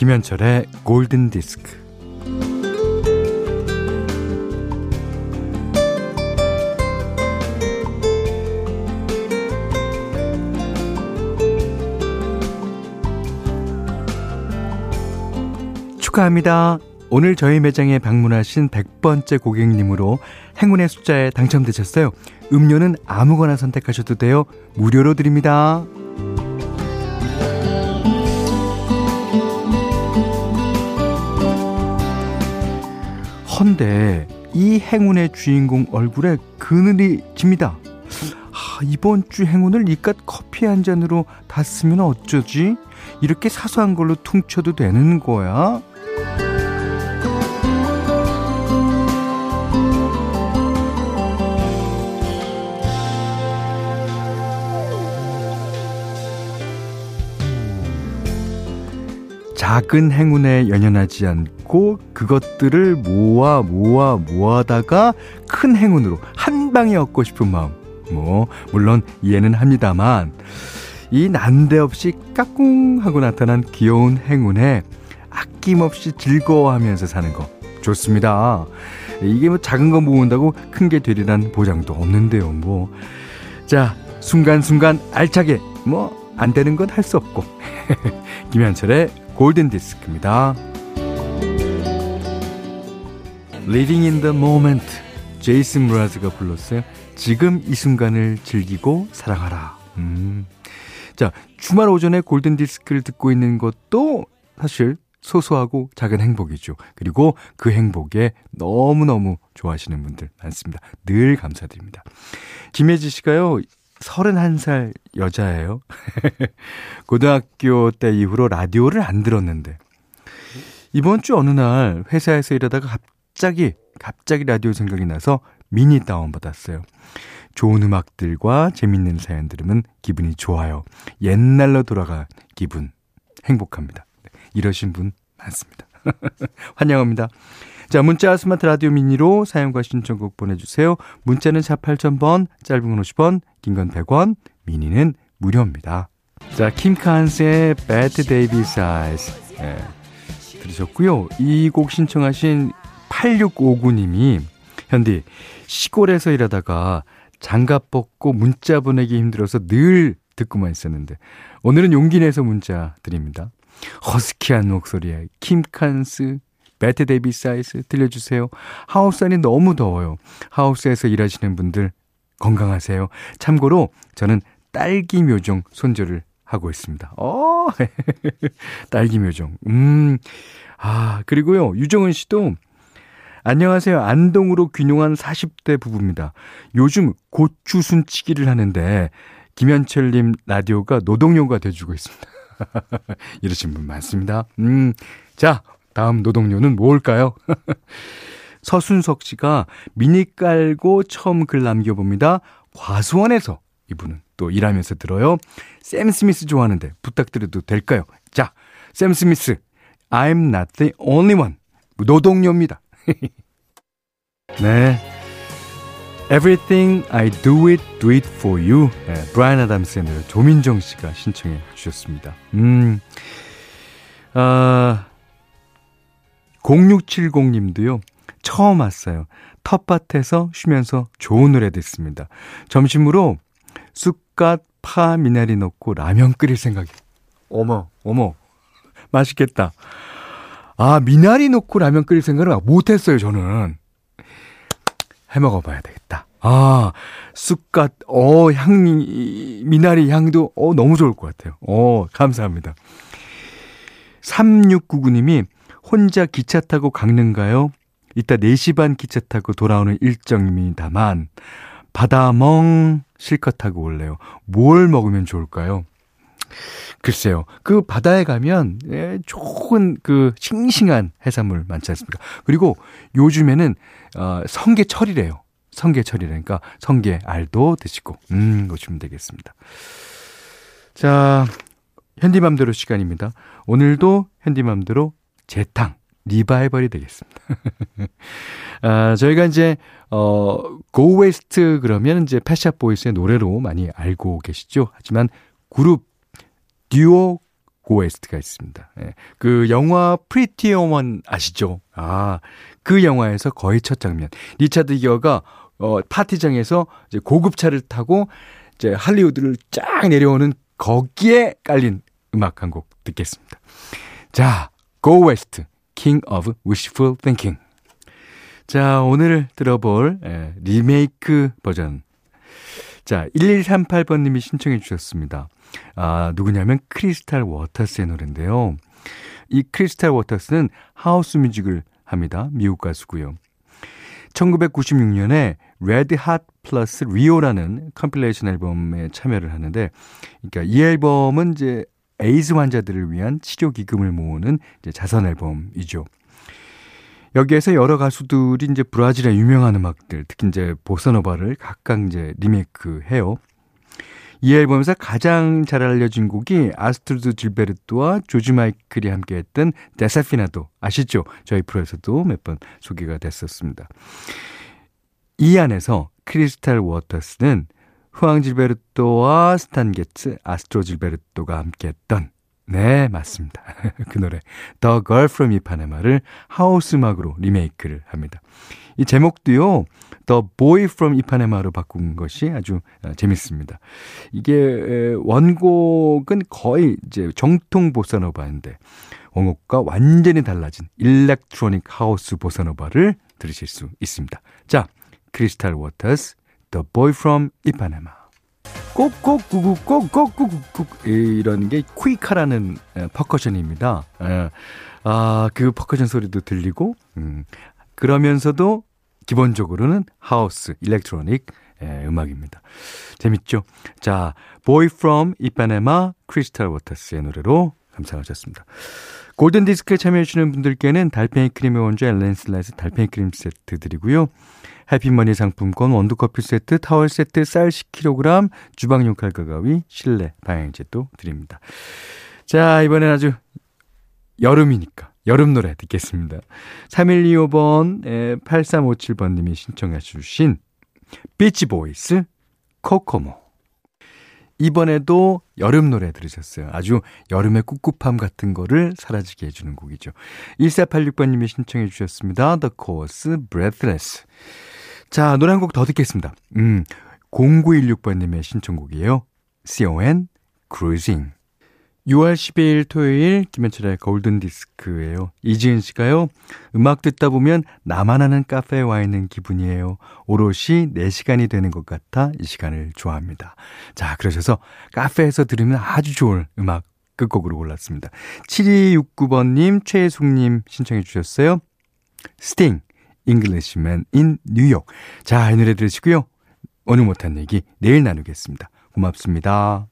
김현철의 골든 디스크. 축하합니다. 오늘 저희 매장에 방문하신 100번째 고객님으로 행운의 숫자에 당첨되셨어요. 음료는 아무거나 선택하셔도 돼요. 무료로 드립니다. 헌데 이 행운의 주인공 얼굴에 그늘이 집니다. 이번 주 행운을 이깟 커피 한 잔으로 다 쓰면 어쩌지? 이렇게 사소한 걸로 퉁쳐도 되는 거야? 작은 행운에 연연하지 않고 그것들을 모아다가 큰 행운으로 한 방에 얻고 싶은 마음, 물론 이해는 합니다만, 이 난데없이 까꿍 하고 나타난 귀여운 행운에 아낌없이 즐거워하면서 사는 거 좋습니다. 이게 작은 거 모은다고 큰 게 되리란 보장도 없는데요. 자, 순간순간 알차게, 안 되는 건 할 수 없고. 김현철의 골든디스크입니다. Living in the moment, 제이슨 브라즈가 불렀어요. 지금 이 순간을 즐기고 사랑하라. 자, 주말 오전에 골든디스크를 듣고 있는 것도 사실 소소하고 작은 행복이죠. 그리고 그 행복에 너무너무 좋아하시는 분들 많습니다. 늘 감사드립니다. 김혜지 씨가요, 31살 여자예요. 고등학교 때 이후로 라디오를 안 들었는데 이번 주 어느 날 회사에서 일하다가 갑자기 라디오 생각이 나서 미니 다운받았어요. 좋은 음악들과 재밌는 사연 들으면 기분이 좋아요. 옛날로 돌아간 기분, 행복합니다. 이러신 분 많습니다. 환영합니다. 자, 문자 스마트 라디오 미니로 사연과 신청곡 보내주세요. 문자는 48000번, 짧은 건 50원, 긴 건 100원, 미니는 무료입니다. 자, 김칸스의 Bad David's Eyes 들으셨고요. 이 곡 신청하신 8659님이 현디, 시골에서 일하다가 장갑 벗고 문자 보내기 힘들어서 늘 듣고만 있었는데 오늘은 용기 내서 문자 드립니다. 허스키한 목소리에 김칸스 배트 데이비 사이즈 들려주세요. 하우스 안이 너무 더워요. 하우스에서 일하시는 분들 건강하세요. 참고로 저는 딸기 묘종 손질을 하고 있습니다. 딸기 묘종. 그리고요, 유정은 씨도 안녕하세요. 안동으로 귀농한 40대 부부입니다. 요즘 고추 순치기를 하는데 김현철님 라디오가 노동요가 돼주고 있습니다. 이러신 분 많습니다. 자, 다음 노동요는 뭘까요? 서순석 씨가 미니 깔고 처음 글 남겨봅니다. 과수원에서 이분은 또 일하면서 들어요. 샘스미스 좋아하는데 부탁드려도 될까요? 자, 샘스미스 I'm not the only one. 노동요입니다. 네, Everything I do it for you. 브라이언 아담 샌드를 조민정 씨가 신청해 주셨습니다. 0670님도요. 처음 왔어요. 텃밭에서 쉬면서 좋은 노래 듣습니다. 점심으로 쑥갓, 파, 미나리 넣고 라면 끓일 생각이에요. 어머 맛있겠다. 미나리 넣고 라면 끓일 생각을 못했어요, 저는. 해먹어봐야 되겠다. 쑥갓, 미나리 향도, 너무 좋을 것 같아요. 감사합니다. 3699님이 혼자 기차 타고 강릉 가요. 이따 4시 반 기차 타고 돌아오는 일정입니다만, 바다 멍 실컷 타고 올래요. 뭘 먹으면 좋을까요? 글쎄요, 그 바다에 가면 좋은 그 싱싱한 해산물 많지 않습니까? 그리고 요즘에는 성게철이래요. 성게철이라니까 성게알도 드시고 그러시면 되겠습니다. 자, 현디맘대로 시간입니다. 오늘도 현디맘대로 재탕 리바이벌이 되겠습니다. 저희가 이제 Go West 그러면 이제 펫샵 보이스의 노래로 많이 알고 계시죠. 하지만 그룹 듀오 고웨스트가 있습니다. 예. 그 영화 프리티 워먼 아시죠? 아, 그 영화에서 거의 첫 장면. 리차드 기어가 파티장에서 이제 고급차를 타고 이제 할리우드를 쫙 내려오는 거기에 깔린 음악 한 곡 듣겠습니다. 자, Go West, King of Wishful Thinking. 자, 오늘 들어볼 리메이크 버전. 자, 1138번님이 신청해 주셨습니다. 아, 누구냐면 크리스탈 워터스의 노래인데요. 이 크리스탈 워터스는 하우스 뮤직을 합니다. 미국 가수고요. 1996년에 레드 핫 플러스 리오라는 컴필레이션 앨범에 참여를 하는데, 그러니까 이 앨범은 이제 에이즈 환자들을 위한 치료 기금을 모으는 이제 자선 앨범이죠. 여기에서 여러 가수들이 이제 브라질의 유명한 음악들, 특히 이제 보사노바를 각각 이제 리메이크해요. 이 앨범에서 가장 잘 알려진 곡이 아스트루드 질베르토와 조지 마이클이 함께했던 데사피나도 아시죠? 저희 프로에서도 몇 번 소개가 됐었습니다. 이 안에서 크리스탈 워터스는 후앙 질베르토와 스탄 게츠, 아스트로 질베르토가 함께했던, 네, 맞습니다. 그 노래 The Girl from Ipanema를 하우스 음악으로 리메이크를 합니다. 이 제목도요, The Boy from Ipanema로 바꾼 것이 아주 재밌습니다. 이게 원곡은 거의 이제 정통 보사노바인데 원곡과 완전히 달라진 일렉트로닉 하우스 보사노바를 들으실 수 있습니다. 자, 크리스탈 워터스, The Boy from Ipanema. 꼭꼭구구꼭꼭꼭꾹꾹 이런 게 쿠이카라는 퍼커션입니다. 아, 그 퍼커션 소리도 들리고, 그러면서도 기본적으로는 하우스, 일렉트로닉 음악입니다. 재밌죠? 자, Boy from Ipanema, 크리스탈 워터스의 노래로 감상하셨습니다. 골든 디스크에 참여해주시는 분들께는 달팽이 크림의 원조 앨런 슬라이스 달팽이 크림 세트 드리고요. 해피머니 상품권, 원두커피 세트, 타월 세트, 쌀 10kg, 주방용 칼과 가위, 실내 방향제도 드립니다. 자, 이번엔 아주 여름이니까 여름 노래 듣겠습니다. 3125번, 8357번님이 신청해 주신 비치보이스, 코코모. 이번에도 여름 노래 들으셨어요. 아주 여름의 꿉꿉함 같은 거를 사라지게 해주는 곡이죠. 1486번님이 신청해 주셨습니다. The Coast Breathless. 자, 노래 한 곡 더 듣겠습니다. 0916번님의 신청곡이에요. C.O.N. Cruising. 6월 12일 토요일 김현철의 골든 디스크예요. 이지은 씨가요, 음악 듣다 보면 나만 아는 카페에 와 있는 기분이에요. 오롯이 내 시간이 되는 것 같아 이 시간을 좋아합니다. 자, 그러셔서 카페에서 들으면 아주 좋을 음악 끝곡으로 골랐습니다. 7269번님, 최혜숙님 신청해 주셨어요. Sting, Englishman in New York. 자, 이 노래 들으시고요. 오늘 못한 얘기 내일 나누겠습니다. 고맙습니다.